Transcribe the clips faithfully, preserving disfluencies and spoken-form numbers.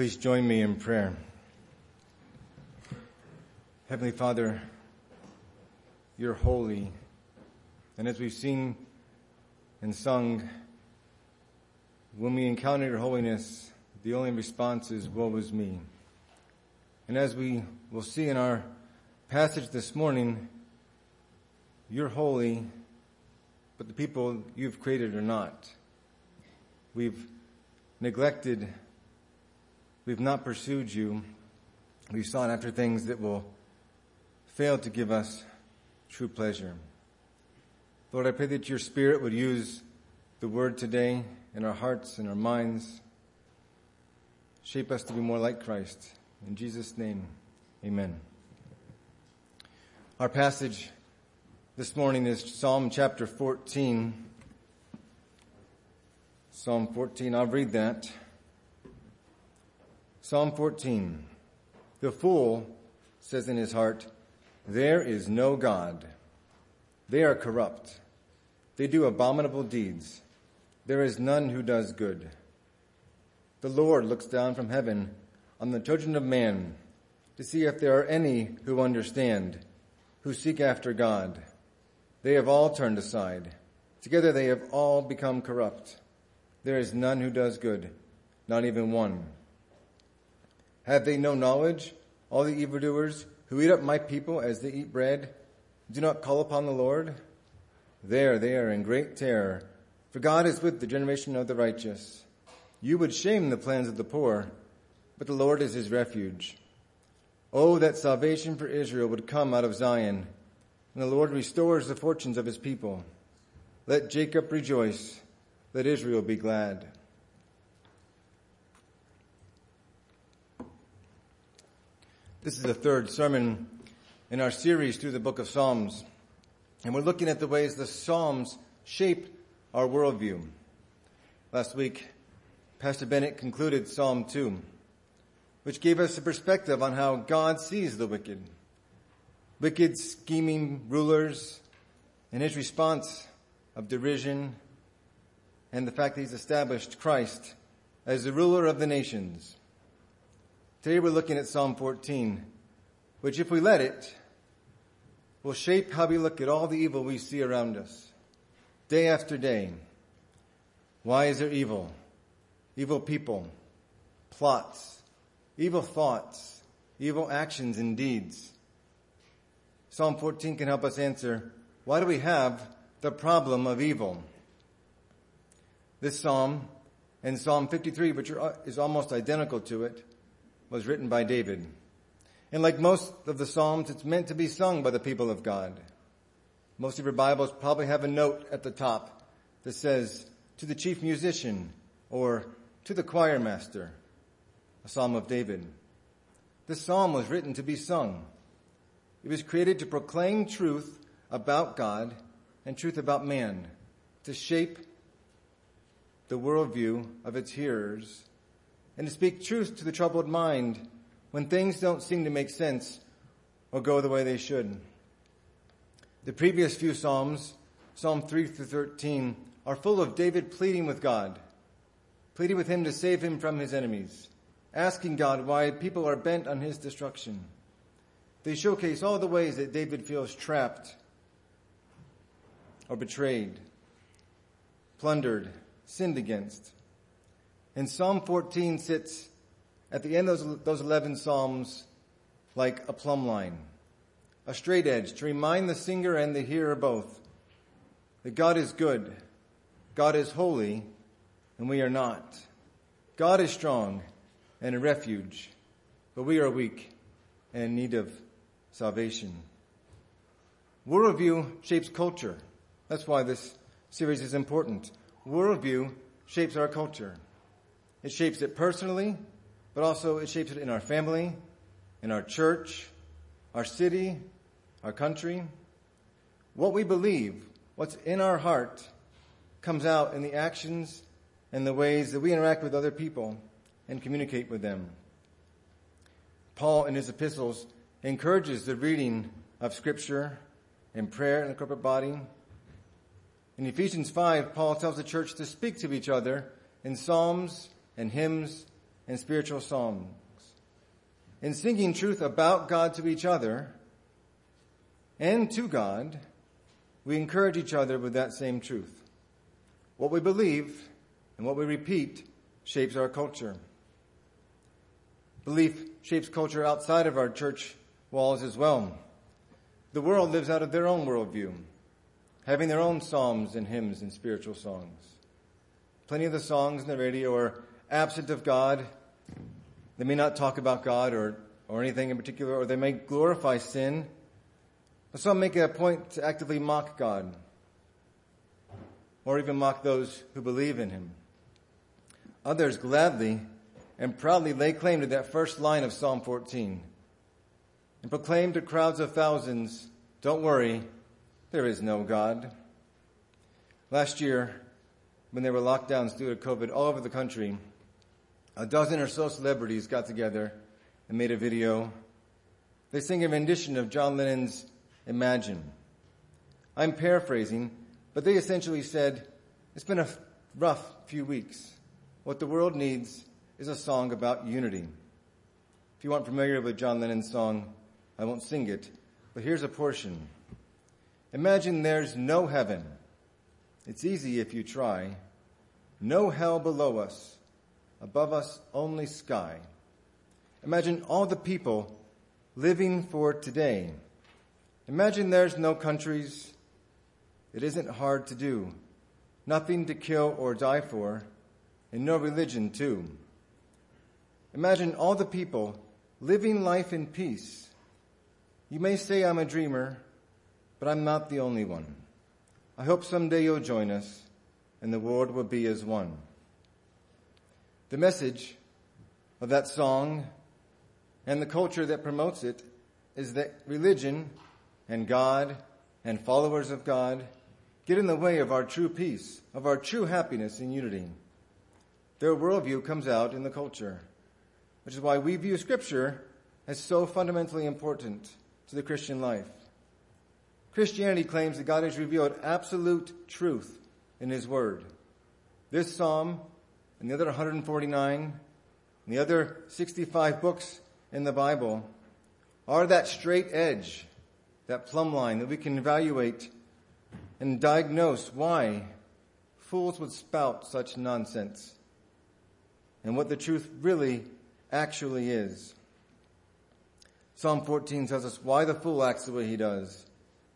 Please join me in prayer. Heavenly Father, you're holy. And as we've seen and sung, when we encounter your holiness, the only response is, woe is me. And as we will see in our passage this morning, you're holy, but the people you've created are not. We've neglected, we've not pursued you. We've sought after things that will fail to give us true pleasure. Lord, I pray that your Spirit would use the word today in our hearts and our minds. Shape us to be more like Christ. In Jesus' name, amen. Our passage this morning is Psalm chapter fourteen. Psalm fourteen, I'll read that. Psalm fourteen. The fool says in his heart, there is no God. They are corrupt. They do abominable deeds. There is none who does good. The Lord looks down from heaven on the children of man to see if there are any who understand, who seek after God. They have all turned aside. Together they have all become corrupt. There is none who does good, not even one. Have they no knowledge, all the evildoers who eat up my people as they eat bread? Do not call upon the Lord. There they are in great terror, for God is with the generation of the righteous. You would shame the plans of the poor, but the Lord is his refuge. Oh, that salvation for Israel would come out of Zion, and the Lord restores the fortunes of his people. Let Jacob rejoice, let Israel be glad. This is the third sermon in our series through the book of Psalms. And we're looking at the ways the Psalms shape our worldview. Last week, Pastor Bennett concluded Psalm two, which gave us a perspective on how God sees the wicked. Wicked, scheming rulers, and his response of derision, and the fact that he's established Christ as the ruler of the nations. Today we're looking at Psalm fourteen, which, if we let it, will shape how we look at all the evil we see around us, day after day. Why is there evil? Evil people, plots, evil thoughts, evil actions and deeds. Psalm fourteen can help us answer, why do we have the problem of evil? This psalm and Psalm fifty-three, which are, is almost identical to it, was written by David. And like most of the Psalms, it's meant to be sung by the people of God. Most of your Bibles probably have a note at the top that says, to the chief musician, or to the choir master, a Psalm of David. This Psalm was written to be sung. It was created to proclaim truth about God and truth about man, to shape the worldview of its hearers, and to speak truth to the troubled mind when things don't seem to make sense or go the way they should. The previous few Psalms, Psalm three through thirteen, are full of David pleading with God, pleading with him to save him from his enemies, asking God why people are bent on his destruction. They showcase all the ways that David feels trapped or betrayed, plundered, sinned against. And Psalm fourteen sits at the end of those, those eleven Psalms, like a plumb line, a straight edge to remind the singer and the hearer both that God is good, God is holy, and we are not. God is strong and a refuge, but we are weak and in need of salvation. Worldview shapes culture. That's why this series is important. Worldview shapes our culture. It shapes it personally, but also it shapes it in our family, in our church, our city, our country. What we believe, what's in our heart, comes out in the actions and the ways that we interact with other people and communicate with them. Paul, in his epistles, encourages the reading of Scripture and prayer in the corporate body. In Ephesians five, Paul tells the church to speak to each other in psalms and hymns and spiritual songs. In singing truth about God to each other and to God, we encourage each other with that same truth. What we believe and what we repeat shapes our culture. Belief shapes culture outside of our church walls as well. The world lives out of their own worldview, having their own psalms and hymns and spiritual songs. Plenty of the songs on the radio are absent of God. They may not talk about God or, or anything in particular, or they may glorify sin. But some make a point to actively mock God, or even mock those who believe in him. Others gladly and proudly lay claim to that first line of Psalm fourteen and proclaim to crowds of thousands, "Don't worry, there is no God." Last year, when there were lockdowns due to COVID all over the country, a dozen or so celebrities got together and made a video. They sing a rendition of John Lennon's Imagine. I'm paraphrasing, but they essentially said, it's been a rough few weeks. What the world needs is a song about unity. If you aren't familiar with John Lennon's song, I won't sing it, but here's a portion. Imagine there's no heaven. It's easy if you try. No hell below us. Above us, only sky. Imagine all the people living for today. Imagine there's no countries. It isn't hard to do. Nothing to kill or die for, and no religion too. Imagine all the people living life in peace. You may say I'm a dreamer, but I'm not the only one. I hope someday you'll join us, and the world will be as one. The message of that song and the culture that promotes it is that religion and God and followers of God get in the way of our true peace, of our true happiness and unity. Their worldview comes out in the culture, which is why we view Scripture as so fundamentally important to the Christian life. Christianity claims that God has revealed absolute truth in his word. This psalm and the other one hundred forty-nine and the other sixty-five books in the Bible are that straight edge, that plumb line that we can evaluate and diagnose why fools would spout such nonsense and what the truth really actually is. Psalm fourteen tells us why the fool acts the way he does,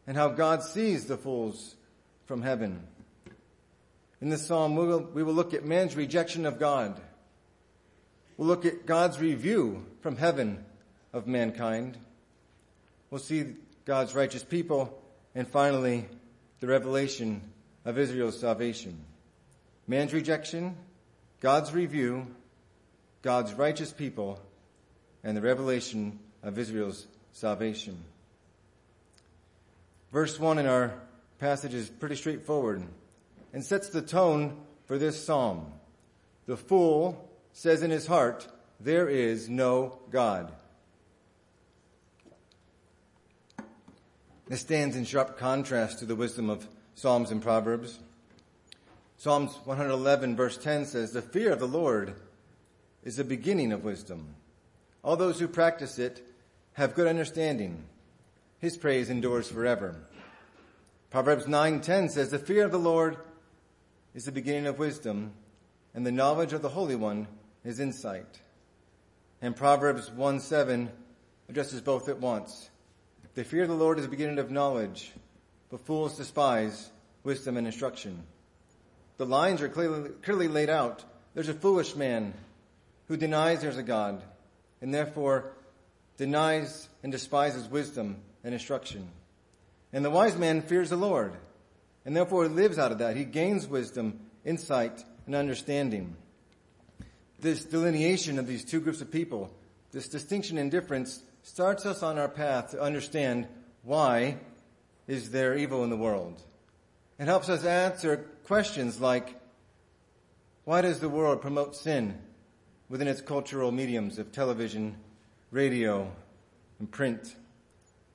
and how God sees the fools from heaven. In this psalm, we will, we will look at man's rejection of God. We'll look at God's review from heaven of mankind. We'll see God's righteous people, and finally, the revelation of Israel's salvation. Man's rejection, God's review, God's righteous people, and the revelation of Israel's salvation. Verse one in our passage is pretty straightforward and sets the tone for this psalm. The fool says in his heart, there is no God. This stands in sharp contrast to the wisdom of Psalms and Proverbs. Psalms one hundred eleven verse ten says, the fear of the Lord is the beginning of wisdom. All those who practice it have good understanding. His praise endures forever. Proverbs nine ten says, the fear of the Lord is the beginning of wisdom, and the knowledge of the Holy One is insight. And Proverbs one seven addresses both at once. The fear of the Lord is the beginning of knowledge, but fools despise wisdom and instruction. The lines are clearly, clearly laid out. There's a foolish man who denies there's a God, and therefore denies and despises wisdom and instruction. And the wise man fears the Lord, and therefore lives out of that. He gains wisdom, insight, and understanding. This delineation of these two groups of people, this distinction and difference, starts us on our path to understand why is there evil in the world. It helps us answer questions like, why does the world promote sin within its cultural mediums of television, radio, and print?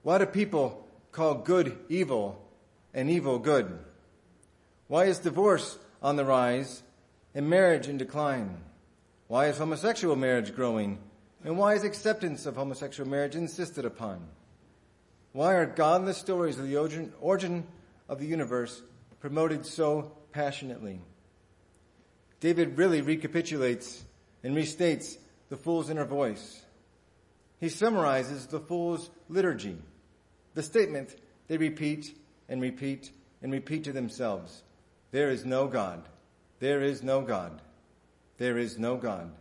Why do people call good evil and evil good? Why is divorce on the rise and marriage in decline? Why is homosexual marriage growing? And why is acceptance of homosexual marriage insisted upon? Why are godless stories of the origin of the universe promoted so passionately? David really recapitulates and restates the fool's inner voice. He summarizes the fool's liturgy, the statement they repeat and repeat and repeat to themselves. There is no God. There is no God. There is no God.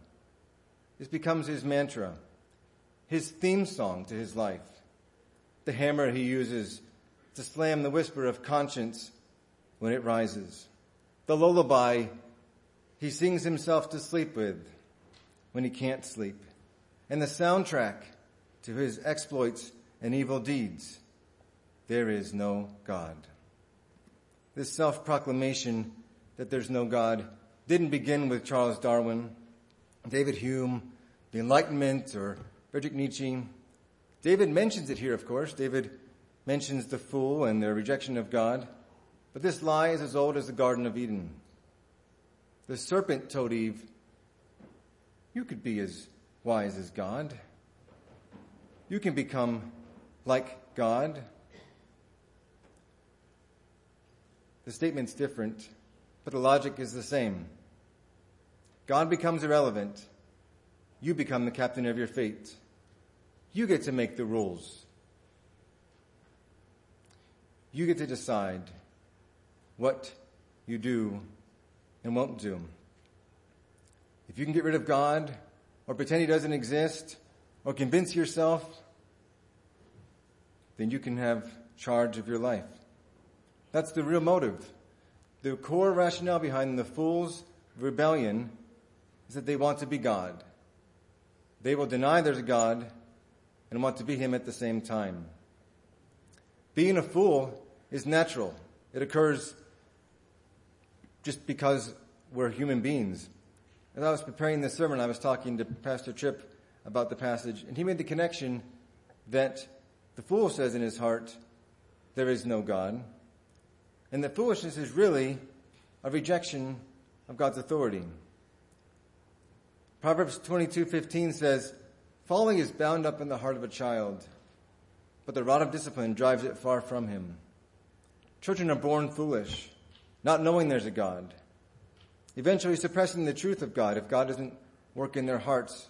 This becomes his mantra, his theme song to his life, the hammer he uses to slam the whisper of conscience when it rises, the lullaby he sings himself to sleep with when he can't sleep, and the soundtrack to his exploits and evil deeds. There is no God. This self-proclamation that there's no God didn't begin with Charles Darwin, David Hume, the Enlightenment, or Friedrich Nietzsche. David mentions it here, of course. David mentions the fool and their rejection of God. But this lie is as old as the Garden of Eden. The serpent told Eve, "You could be as wise as God. You can become like God." The statement's different, but the logic is the same. God becomes irrelevant. You become the captain of your fate. You get to make the rules. You get to decide what you do and won't do. If you can get rid of God, or pretend he doesn't exist, or convince yourself, then you can have charge of your life. That's the real motive. The core rationale behind the fool's rebellion is that they want to be God. They will deny there's a God and want to be him at the same time. Being a fool is natural. It occurs just because we're human beings. As I was preparing this sermon, I was talking to Pastor Tripp about the passage, and he made the connection that the fool says in his heart, there is no God, and that foolishness is really a rejection of God's authority. Proverbs twenty-two fifteen says, "Folly is bound up in the heart of a child, but the rod of discipline drives it far from him." Children are born foolish, not knowing there's a God, eventually suppressing the truth of God if God doesn't work in their hearts.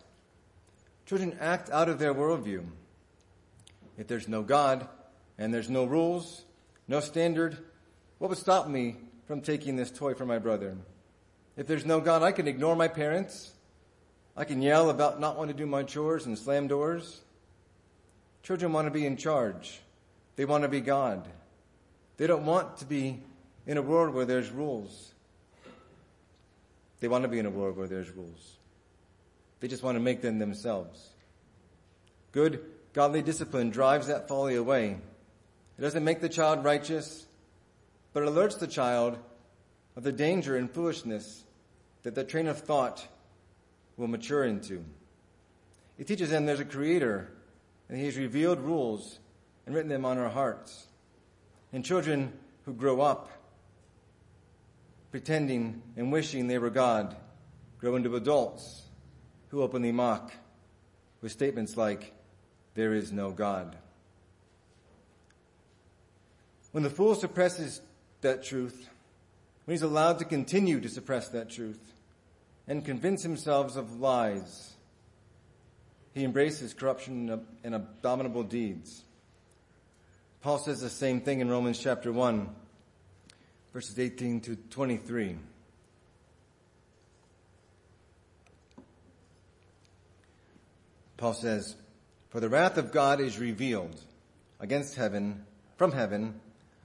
Children act out of their worldview. If there's no God and there's no rules, no standard, what would stop me from taking this toy from my brother? If there's no God, I can ignore my parents. I can yell about not wanting to do my chores and slam doors. Children want to be in charge. They want to be God. They don't want to be in a world where there's rules. They want to be in a world where there's rules. They just want to make them themselves. Good, godly discipline drives that folly away. It doesn't make the child righteous, but it alerts the child of the danger and foolishness that the train of thought will mature into. It teaches them there's a creator, and he has revealed rules and written them on our hearts. And children who grow up pretending and wishing they were God grow into adults who openly mock with statements like, there is no God. When the fool suppresses that truth, when he's allowed to continue to suppress that truth and convince himself of lies, he embraces corruption and abominable deeds. Paul says the same thing in Romans chapter one, verses eighteen to twenty-three. Paul says, "For the wrath of God is revealed against heaven, from heaven,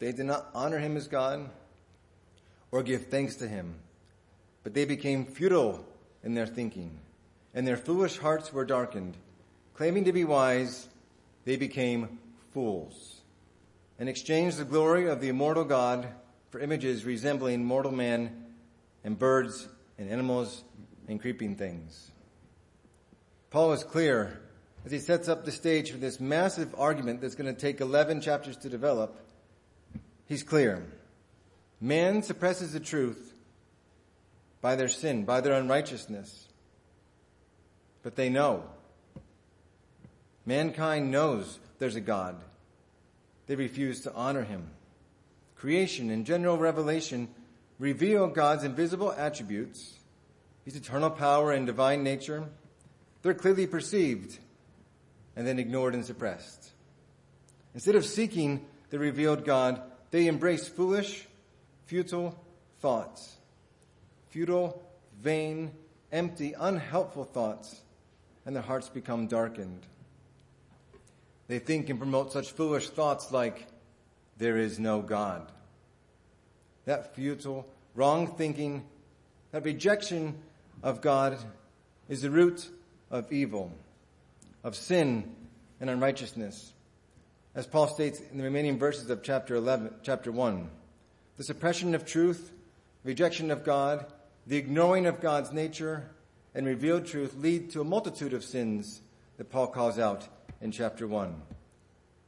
they did not honor him as God or give thanks to him, but they became futile in their thinking, and their foolish hearts were darkened. Claiming to be wise, they became fools, and exchanged the glory of the immortal God for images resembling mortal man and birds and animals and creeping things. Paul is clear as he sets up the stage for this massive argument that's going to take eleven chapters to develop. He's clear. Man suppresses the truth by their sin, by their unrighteousness. But they know. Mankind knows there's a God. They refuse to honor him. Creation and general revelation reveal God's invisible attributes, his eternal power and divine nature. They're clearly perceived and then ignored and suppressed. Instead of seeking the revealed God, they embrace foolish, futile thoughts, futile, vain, empty, unhelpful thoughts, and their hearts become darkened. They think and promote such foolish thoughts like, there is no God. That futile, wrong thinking, that rejection of God is the root of evil, of sin and unrighteousness. As Paul states in the remaining verses of chapter eleven, chapter one, the suppression of truth, rejection of God, the ignoring of God's nature and revealed truth lead to a multitude of sins that Paul calls out in chapter one.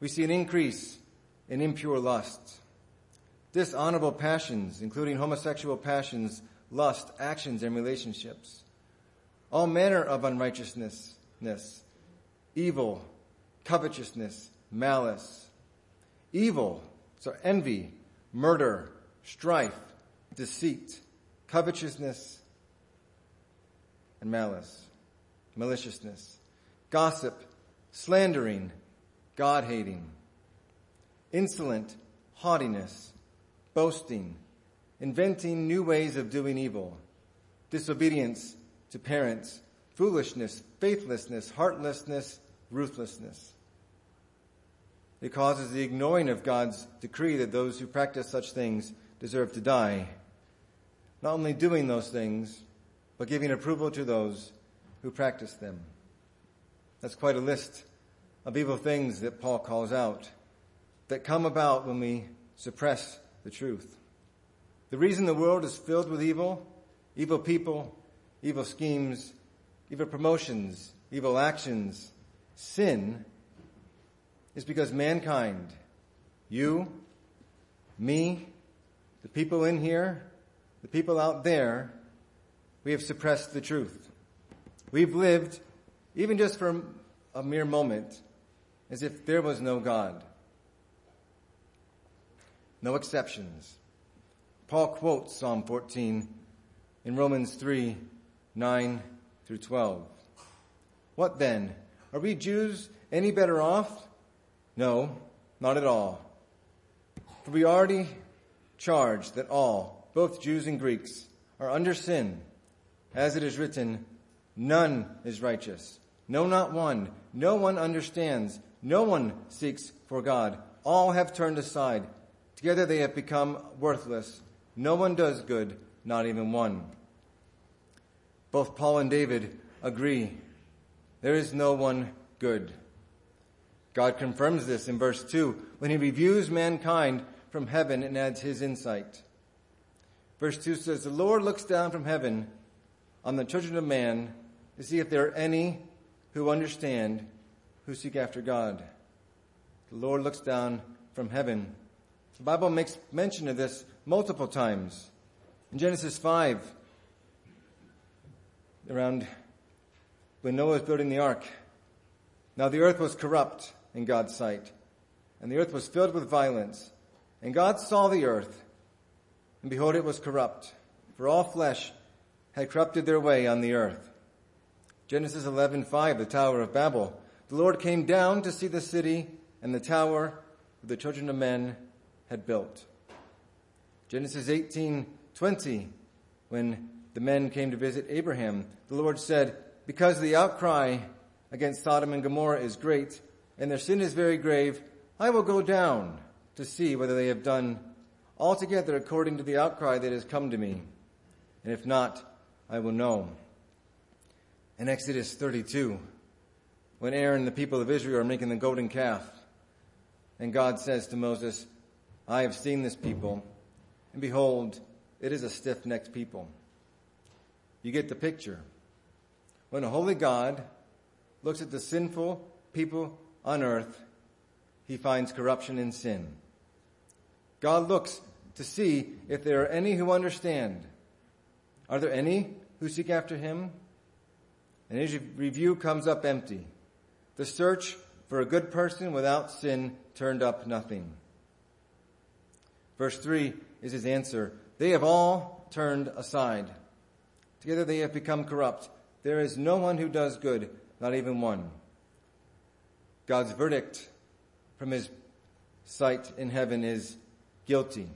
We see an increase in impure lusts, dishonorable passions, including homosexual passions, lust, actions, and relationships, all manner of unrighteousness, evil, covetousness, malice. Evil, so envy, murder, strife, deceit, covetousness, and malice, maliciousness, gossip, slandering, God-hating, insolent, haughtiness, boasting, inventing new ways of doing evil, disobedience to parents, foolishness, faithlessness, heartlessness, ruthlessness. It causes the ignoring of God's decree that those who practice such things deserve to die. Not only doing those things, but giving approval to those who practice them. That's quite a list of evil things that Paul calls out that come about when we suppress the truth. The reason the world is filled with evil, evil people, evil schemes, evil promotions, evil actions, sin, is because mankind, you, me, the people in here, the people out there, we have suppressed the truth. We've lived, even just for a mere moment, as if there was no God. No exceptions. Paul quotes Psalm fourteen in Romans three, nine through twelve. What then? Are we Jews any better off? No, not at all. For we already charge that all, both Jews and Greeks, are under sin. As it is written, none is righteous. No, not one. No one understands. No one seeks for God. All have turned aside. Together they have become worthless. No one does good, not even one. Both Paul and David agree. There is no one good. God confirms this in verse two when he reviews mankind from heaven and adds his insight. Verse two says, the Lord looks down from heaven on the children of man to see if there are any who understand, who seek after God. The Lord looks down from heaven. The Bible makes mention of this multiple times. In Genesis five, around when Noah was building the ark, now the earth was corrupt in God's sight, and the earth was filled with violence. And God saw the earth, and behold, it was corrupt, for all flesh had corrupted their way on the earth. Genesis eleven five, the Tower of Babel. The Lord came down to see the city and the tower that the children of men had built. Genesis eighteen twenty, when the men came to visit Abraham, the Lord said, because the outcry against Sodom and Gomorrah is great, and their sin is very grave, I will go down to see whether they have done altogether according to the outcry that has come to me. And if not, I will know. in Exodus thirty-two, when Aaron and the people of Israel are making the golden calf, and God says to Moses, I have seen this people, and behold, it is a stiff-necked people. You get the picture. When a holy God looks at the sinful people on earth, he finds corruption and sin. God looks to see if there are any who understand. Are there any who seek after him? And his review comes up empty. The search for a good person without sin turned up nothing. Verse three is his answer. They have all turned aside. Together they have become corrupt. There is no one who does good, not even one. God's verdict from his sight in heaven is guilty.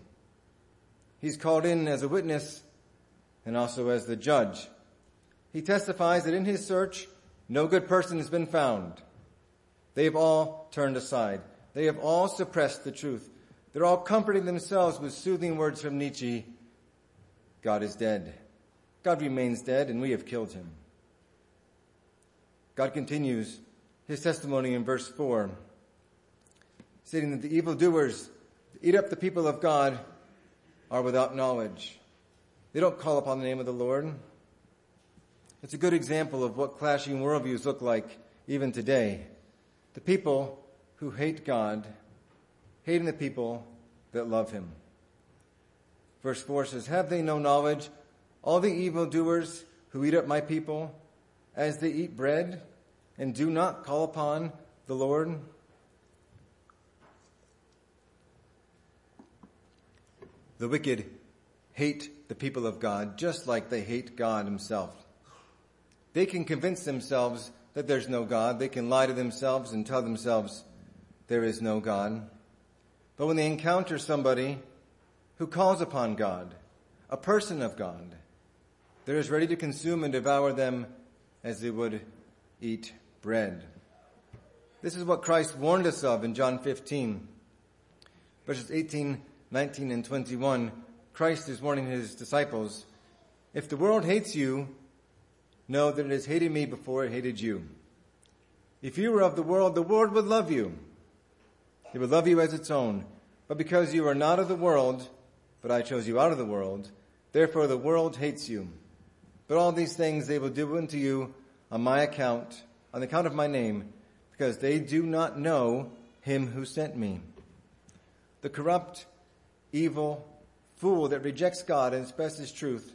He's called in as a witness and also as the judge. He testifies that in his search, no good person has been found. They have all turned aside. They have all suppressed the truth. They're all comforting themselves with soothing words from Nietzsche. God is dead. God remains dead, and we have killed him. God continues his testimony in verse four, stating that the evildoers that eat up the people of God are without knowledge. They don't call upon the name of the Lord. It's a good example of what clashing worldviews look like even today. The people who hate God, hating the people that love him. Verse four says, have they no knowledge? All the evildoers who eat up my people, as they eat bread and do not call upon the Lord. The wicked hate the people of God just like they hate God himself. They can convince themselves that there's no God. They can lie to themselves and tell themselves there is no God. But when they encounter somebody who calls upon God, a person of God, they're as ready to consume and devour them as they would eat bread. This is what Christ warned us of in John fifteen. Verses eighteen, nineteen, and twenty-one, Christ is warning his disciples, if the world hates you, know that it has hated me before it hated you. If you were of the world, the world would love you. It would love you as its own. But because you are not of the world, but I chose you out of the world, therefore the world hates you. But all these things they will do unto you on my account, on the account of my name, because they do not know him who sent me. The corrupt, evil fool that rejects God and expresses truth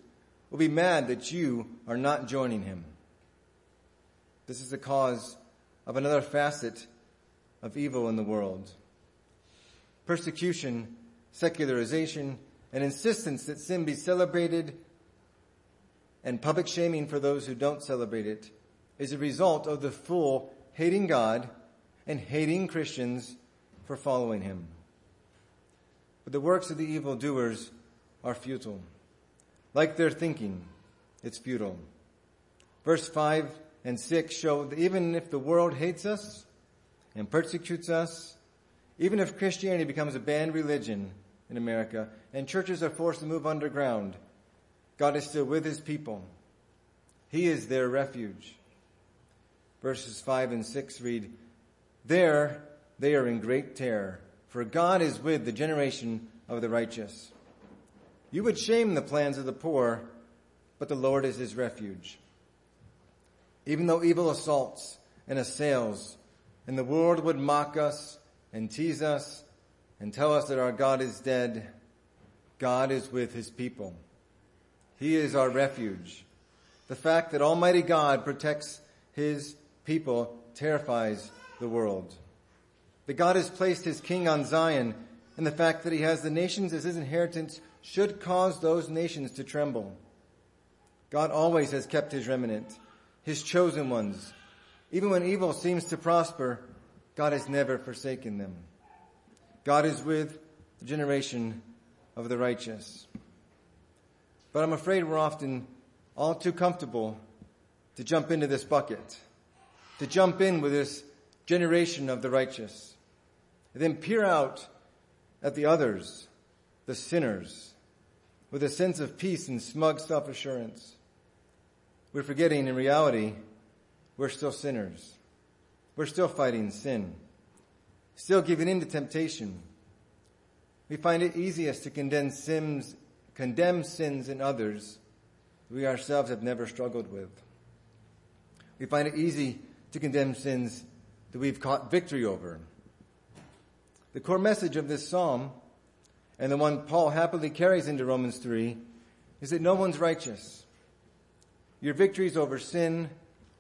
will be mad that you are not joining him. This is the cause of another facet of evil in the world. Persecution, secularization, and insistence that sin be celebrated and public shaming for those who don't celebrate it is a result of the fool hating God and hating Christians for following him. But the works of the evildoers are futile. Like their thinking, it's futile. Verse five and six show that even if the world hates us and persecutes us, even if Christianity becomes a banned religion in America and churches are forced to move underground, God is still with his people. He is their refuge. Verses five and six read, there they are in great terror, for God is with the generation of the righteous. You would shame the plans of the poor, but the Lord is his refuge. Even though evil assaults and assails, and the world would mock us and tease us and tell us that our God is dead, God is with his people. He is our refuge. The fact that Almighty God protects his people terrifies the world. That God has placed his king on Zion, and the fact that he has the nations as his inheritance should cause those nations to tremble. God always has kept his remnant, his chosen ones. Even when evil seems to prosper, God has never forsaken them. God is with the generation of the righteous. But I'm afraid we're often all too comfortable to jump into this bucket, to jump in with this generation of the righteous, and then peer out at the others, the sinners, with a sense of peace and smug self-assurance. We're forgetting in reality we're still sinners. We're still fighting sin, still giving in to temptation. We find it easiest to condemn sins, condemn sins in others we ourselves have never struggled with. We find it easy to condemn sins that we've caught victory over. The core message of this psalm, and the one Paul happily carries into Romans three, is that no one's righteous. Your victories over sin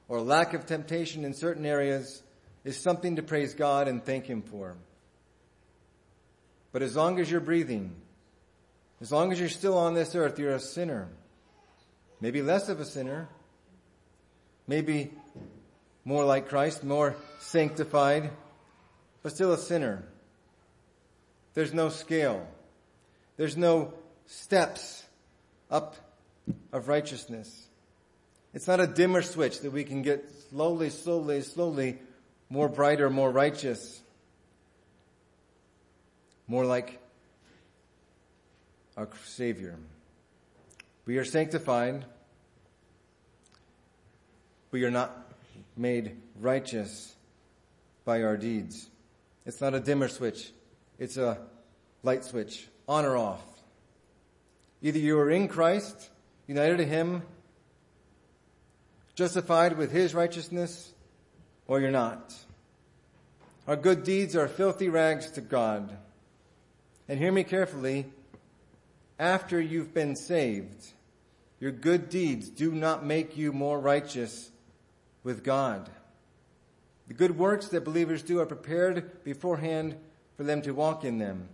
or lack of temptation in certain areas is something to praise God and thank Him for. But as long as you're breathing, as long as you're still on this earth, you're a sinner. Maybe less of a sinner. Maybe more like Christ, more sanctified, but still a sinner. There's no scale. There's no steps up of righteousness. It's not a dimmer switch that we can get slowly, slowly, slowly more brighter, more righteous, more like our Savior. We are sanctified. We are not made righteous by our deeds. It's not a dimmer switch. It's a light switch, on or off. Either you are in Christ, united to Him, justified with His righteousness, or you're not. Our good deeds are filthy rags to God. And hear me carefully, after you've been saved, your good deeds do not make you more righteous with God. The good works that believers do are prepared beforehand for them to walk in them.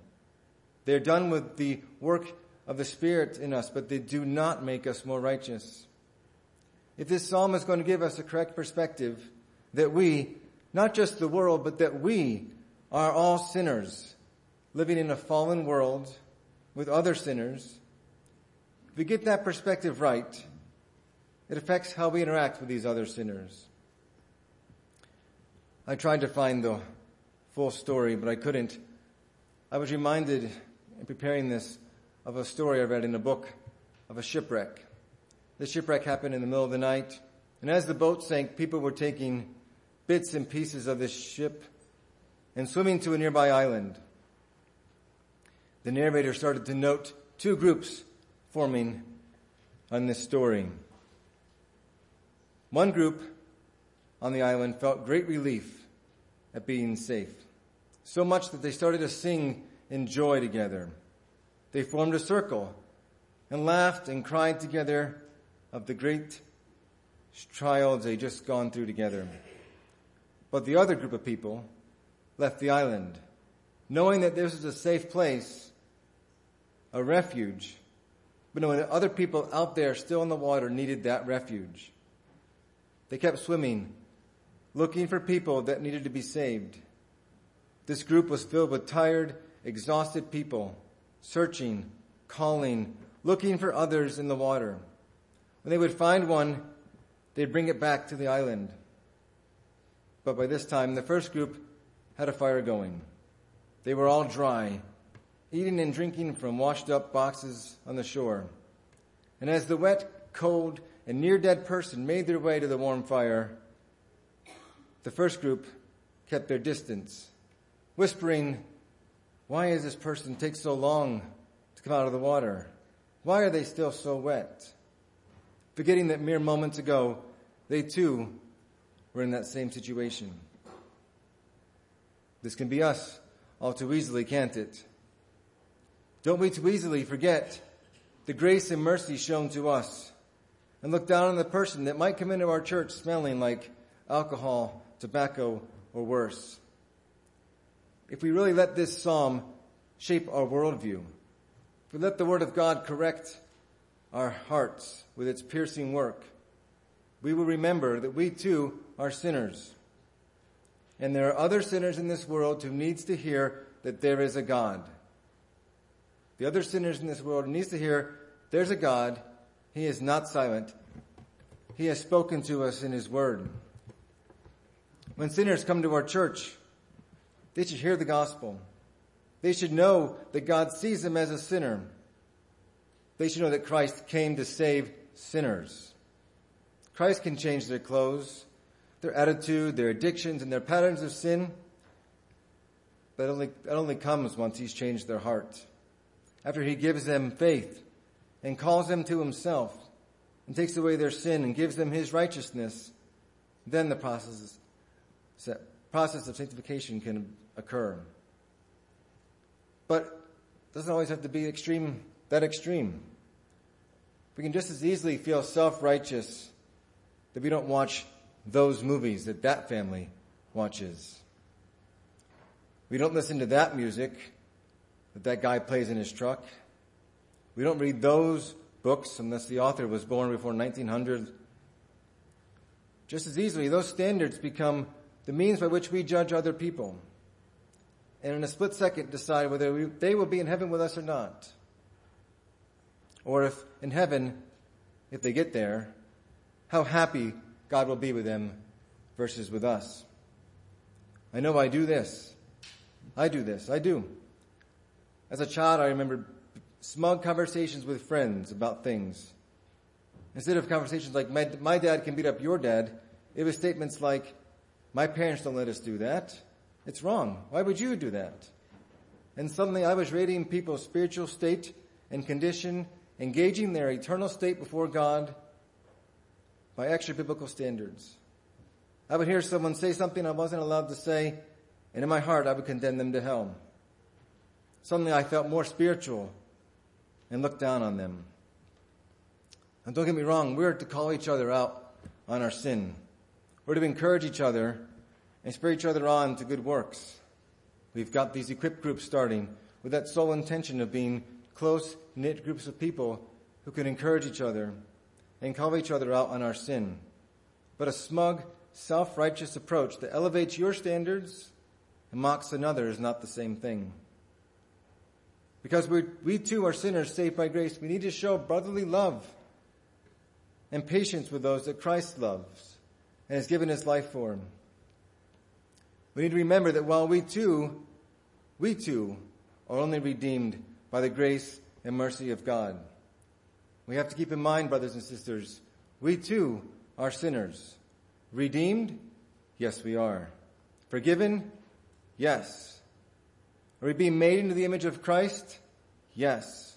They're done with the work of the Spirit in us, but they do not make us more righteous. If this psalm is going to give us a correct perspective that we, not just the world, but that we are all sinners living in a fallen world with other sinners, if we get that perspective right, it affects how we interact with these other sinners. I tried to find the full story, but I couldn't. I was reminded in preparing this of a story I read in a book of a shipwreck. The shipwreck happened in the middle of the night, and as the boat sank, people were taking bits and pieces of this ship and swimming to a nearby island. The narrator started to note two groups forming on this story. One group on the island felt great relief at being safe, so much that they started to sing in joy together. They formed a circle and laughed and cried together of the great trials they just gone through together. But the other group of people left the island, knowing that this was a safe place, a refuge, but knowing that other people out there still in the water needed that refuge. They kept swimming, looking for people that needed to be saved. This group was filled with tired, exhausted people, searching, calling, looking for others in the water. When they would find one, they'd bring it back to the island. But by this time, the first group had a fire going. They were all dry, eating and drinking from washed-up boxes on the shore. And as the wet, cold, and near-dead person made their way to the warm fire, the first group kept their distance, whispering, "Why does this person take so long to come out of the water? Why are they still so wet?" Forgetting that mere moments ago, they too were in that same situation. This can be us all too easily, can't it? Don't we too easily forget the grace and mercy shown to us and look down on the person that might come into our church smelling like alcohol, tobacco, or worse? If we really let this psalm shape our worldview, if we let the Word of God correct our hearts with its piercing work, we will remember that we too are sinners. And there are other sinners in this world who needs to hear that there is a God. The other sinners in this world needs to hear there's a God. He is not silent. He has spoken to us in His Word. When sinners come to our church, they should hear the gospel. They should know that God sees them as a sinner. They should know that Christ came to save sinners. Christ can change their clothes. their attitude, their addictions, and their patterns of sin. But it only, it only comes once he's changed their heart. After he gives them faith and calls them to himself and takes away their sin and gives them his righteousness, then the process, process of sanctification can occur. But it doesn't always have to be extreme, that extreme. We can just as easily feel self-righteous that we don't watch those movies that that family watches. We don't listen to that music that that guy plays in his truck. We don't read those books unless the author was born before nineteen hundred. Just as easily, those standards become the means by which we judge other people, and in a split second decide whether we, they will be in heaven with us or not. Or if in heaven, if they get there, how happy God will be with them versus with us. I know I do this. I do this. I do. As a child, I remember smug conversations with friends about things. Instead of conversations like, my, my dad can beat up your dad, it was statements like, my parents don't let us do that. It's wrong. Why would you do that? And suddenly I was rating people's spiritual state and condition, engaging their eternal state before God by extra-biblical standards. I would hear someone say something I wasn't allowed to say, and in my heart I would condemn them to hell. Suddenly I felt more spiritual and looked down on them. And don't get me wrong, we're to call each other out on our sin. We're to encourage each other and spur each other on to good works. We've got these equip groups starting with that sole intention of being close-knit groups of people who can encourage each other and call each other out on our sin. But a smug, self-righteous approach that elevates your standards and mocks another is not the same thing. Because we we too are sinners saved by grace, we need to show brotherly love and patience with those that Christ loves and has given his life for him. We need to remember that while we too, we too are only redeemed by the grace and mercy of God. We have to keep in mind, brothers and sisters, we too are sinners. Redeemed? Yes, we are. Forgiven? Yes. Are we being made into the image of Christ? Yes.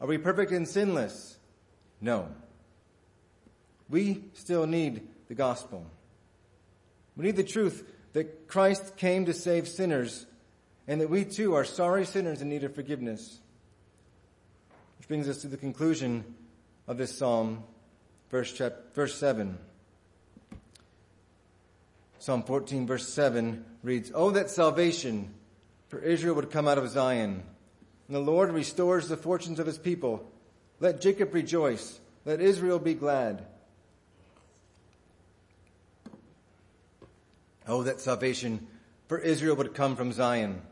Are we perfect and sinless? No. We still need the gospel. We need the truth that Christ came to save sinners, and that we too are sorry sinners in need of forgiveness. Which brings us to the conclusion of this psalm, verse, chapter, verse seven. Psalm fourteen, verse seven reads, "Oh, that salvation for Israel would come out of Zion, and the Lord restores the fortunes of his people. Let Jacob rejoice, let Israel be glad." Oh, that salvation for Israel would come from Zion.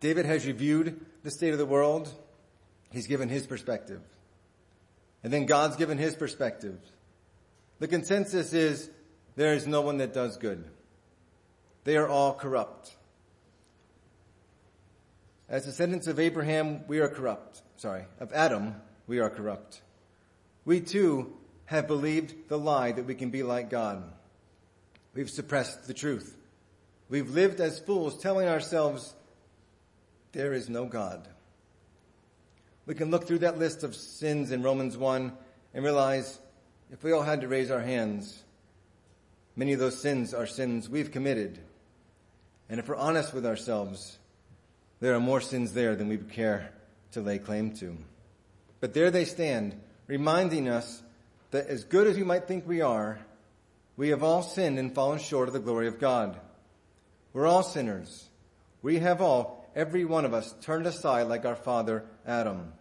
David has reviewed the state of the world. He's given his perspective. And then God's given his perspective. The consensus is there is no one that does good. They are all corrupt. As descendants of Abraham, we are corrupt. Sorry, of Adam, we are corrupt. We too have believed the lie that we can be like God. We've suppressed the truth. We've lived as fools, telling ourselves, there is no God. We can look through that list of sins in Romans one and realize, if we all had to raise our hands, many of those sins are sins we've committed. And if we're honest with ourselves, there are more sins there than we would care to lay claim to. But there they stand, reminding us that as good as we might think we are, we have all sinned and fallen short of the glory of God. We're all sinners. We have all, every one of us, turned aside like our father, Adam.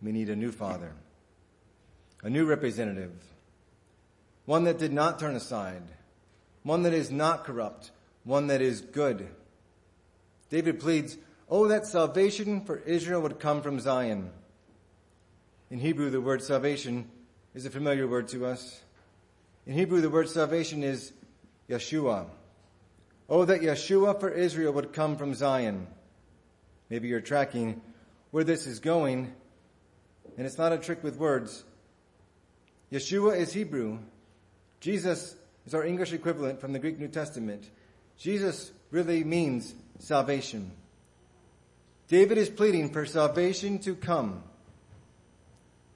We need a new father, a new representative, one that did not turn aside, one that is not corrupt, one that is good. David pleads, oh, that salvation for Israel would come from Zion. In Hebrew, the word salvation is a familiar word to us. In Hebrew, the word salvation is Yeshua. Oh, that Yeshua for Israel would come from Zion. Maybe you're tracking where this is going, and it's not a trick with words. Yeshua is Hebrew, Jesus is our English equivalent from the Greek New Testament. Jesus really means salvation. David is pleading for salvation to come.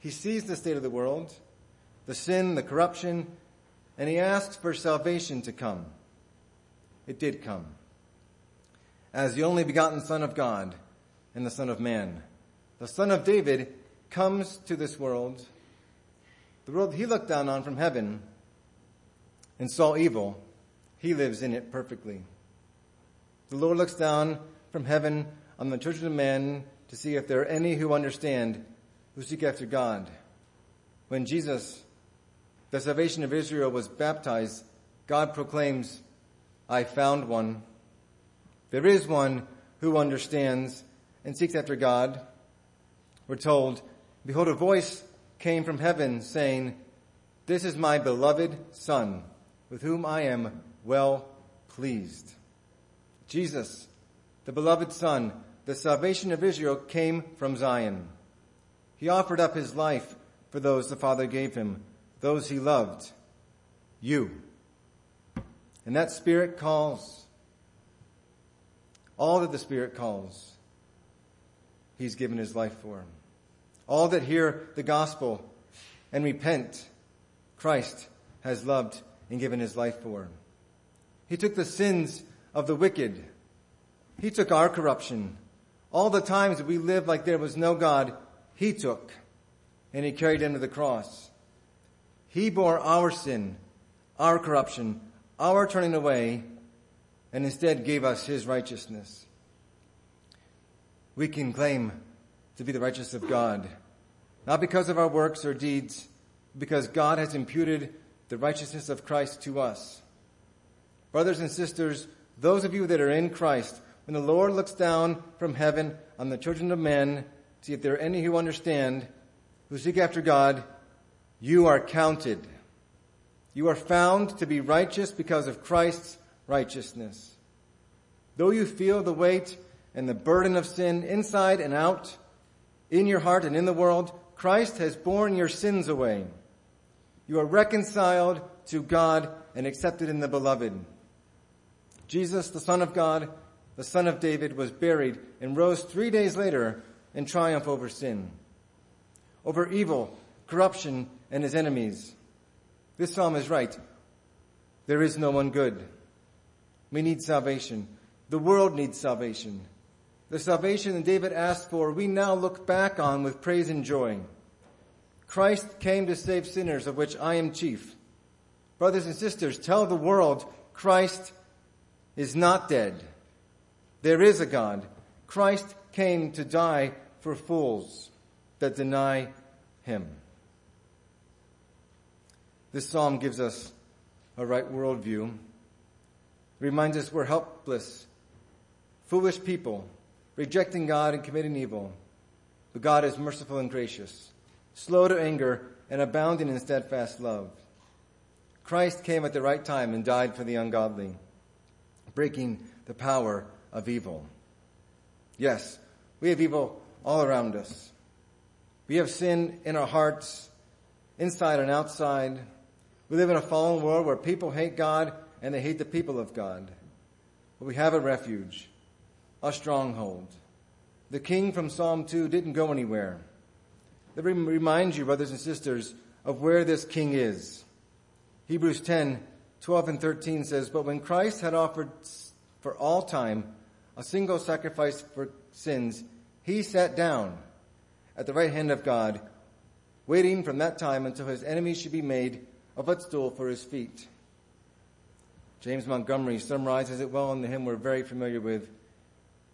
He sees the state of the world, the sin, the corruption, and he asks for salvation to come. It did come. As the only begotten Son of God and the Son of Man, the Son of David comes to this world, the world he looked down on from heaven and saw evil. He lives in it perfectly. The Lord looks down from heaven on the children of men to see if there are any who understand, who seek after God. When Jesus, the salvation of Israel, was baptized, God proclaims, I found one. There is one who understands and seeks after God. We're told, behold, a voice came from heaven saying, this is my beloved Son, with whom I am well pleased. Jesus, the beloved Son, the salvation of Israel, came from Zion. He offered up his life for those the Father gave him, those he loved, you. And that Spirit calls. All that the Spirit calls, he's given his life for. All that hear the gospel and repent, Christ has loved and given his life for. He took the sins of the wicked. He took our corruption. All the times that we lived like there was no God, he took, and he carried him to the cross. He bore our sin, our corruption, our turning away, and instead gave us his righteousness. We can claim to be the righteous of God, not because of our works or deeds, but because God has imputed the righteousness of Christ to us. Brothers and sisters, those of you that are in Christ, when the Lord looks down from heaven on the children of men, see if there are any who understand, who seek after God, you are counted. You are found to be righteous because of Christ's righteousness. Though you feel the weight and the burden of sin inside and out, in your heart and in the world, Christ has borne your sins away. You are reconciled to God and accepted in the beloved. Jesus, the Son of God, the Son of David, was buried and rose three days later in triumph over sin, over evil, corruption, and his enemies. This psalm is right. There is no one good. We need salvation. The world needs salvation. The salvation that David asked for, we now look back on with praise and joy. Christ came to save sinners, of which I am chief. Brothers and sisters, tell the world Christ is not dead. There is a God. Christ came to die for fools that deny him. This psalm gives us a right worldview. Reminds us we're helpless, foolish people, rejecting God and committing evil. But God is merciful and gracious, slow to anger, and abounding in steadfast love. Christ came at the right time and died for the ungodly, breaking the power of evil. Yes, we have evil all around us. We have sin in our hearts, inside and outside. We live in a fallen world where people hate God and they hate the people of God. But we have a refuge, a stronghold. The king from Psalm two didn't go anywhere. That reminds you, brothers and sisters, of where this king is. Hebrews ten, twelve and thirteen says, but when Christ had offered for all time a single sacrifice for sins, he sat down at the right hand of God, waiting from that time until his enemies should be made a footstool for his feet. James Montgomery summarizes it well in the hymn we're very familiar with,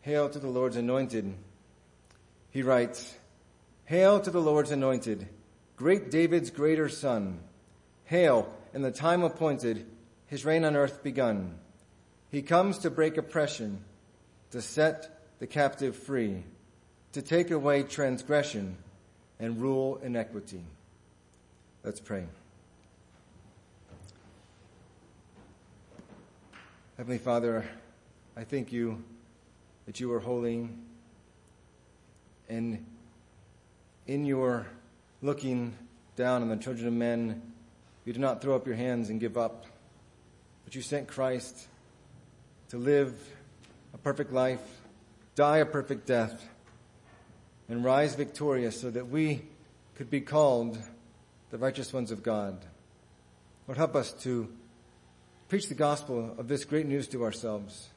Hail to the Lord's Anointed. He writes, Hail to the Lord's Anointed, great David's greater Son. Hail, in the time appointed, his reign on earth begun. He comes to break oppression, to set the captive free, to take away transgression and rule iniquity. Let's pray. Heavenly Father, I thank you that you are holy, and in your looking down on the children of men, You did not throw up your hands and give up, but you sent Christ to live a perfect life, die a perfect death, and rise victorious so that we could be called the righteous ones of God. Lord, help us to preach the gospel of this great news to ourselves.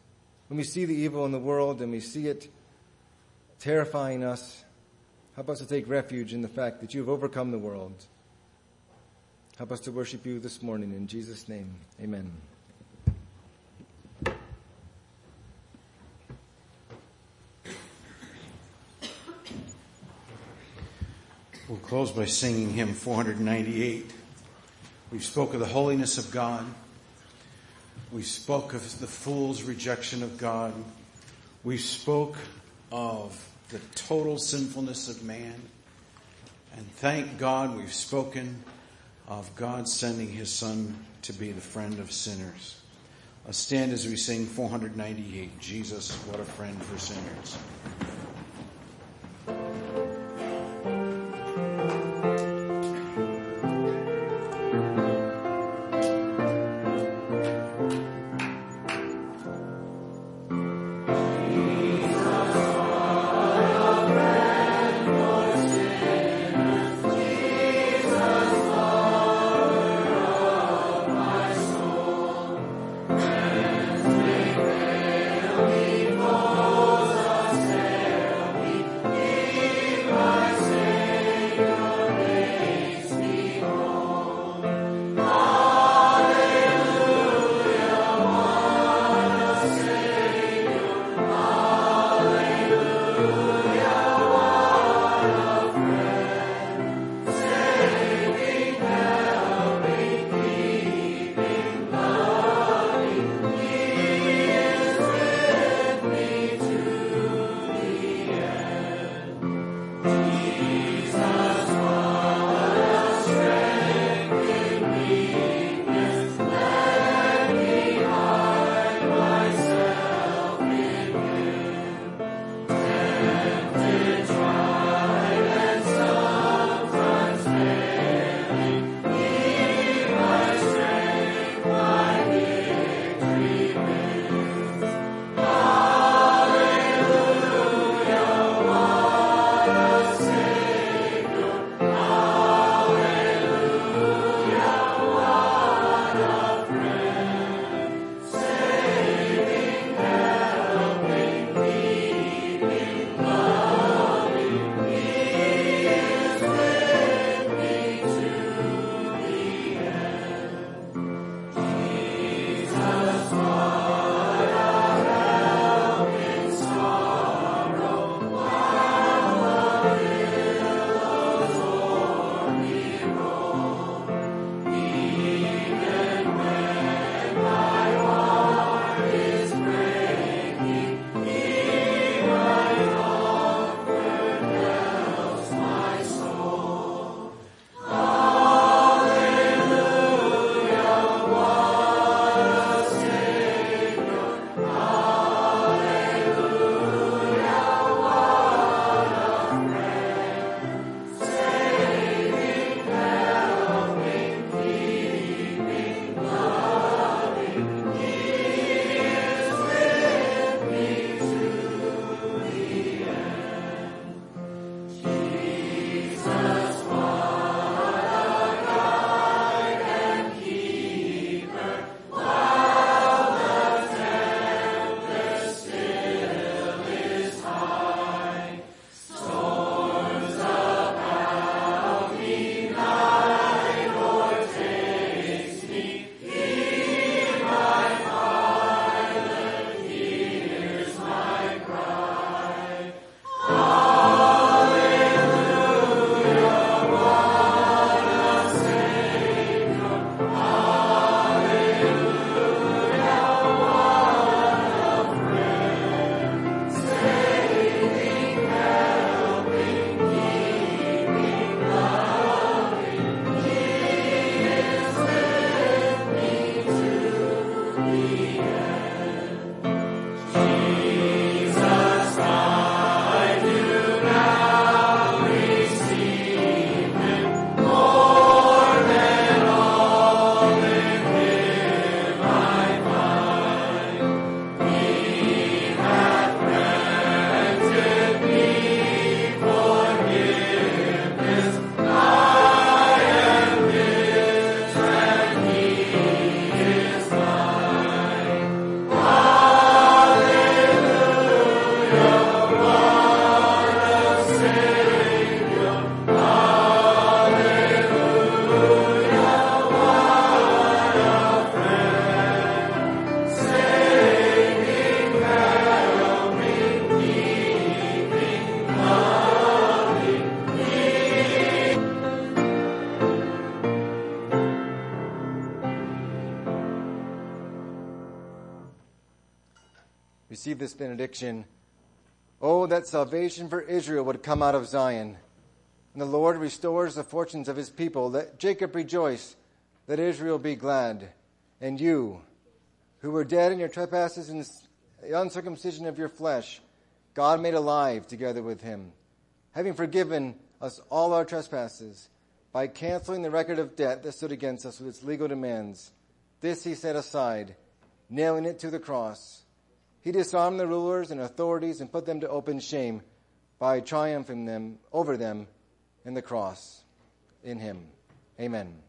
When we see the evil in the world and we see it terrifying us, help us to take refuge in the fact that you have overcome the world. Help us to worship you this morning. In Jesus' name, amen. We'll close by singing hymn four ninety-eight. We spoke of the holiness of God. We spoke of the fool's rejection of God. We spoke of the total sinfulness of man. And thank God we've spoken of God sending his Son to be the friend of sinners. Let's stand as we sing four ninety-eight, Jesus, what a friend for sinners. receive this benediction. Oh, that salvation for Israel would come out of Zion. And the Lord restores the fortunes of his people. Let Jacob rejoice, let Israel be glad. And you, who were dead in your trespasses and the uncircumcision of your flesh, God made alive together with him, having forgiven us all our trespasses by canceling the record of debt that stood against us with its legal demands. This he set aside, nailing it to the cross. He disarmed the rulers and authorities and put them to open shame by triumphing them over them in the cross in him. Amen.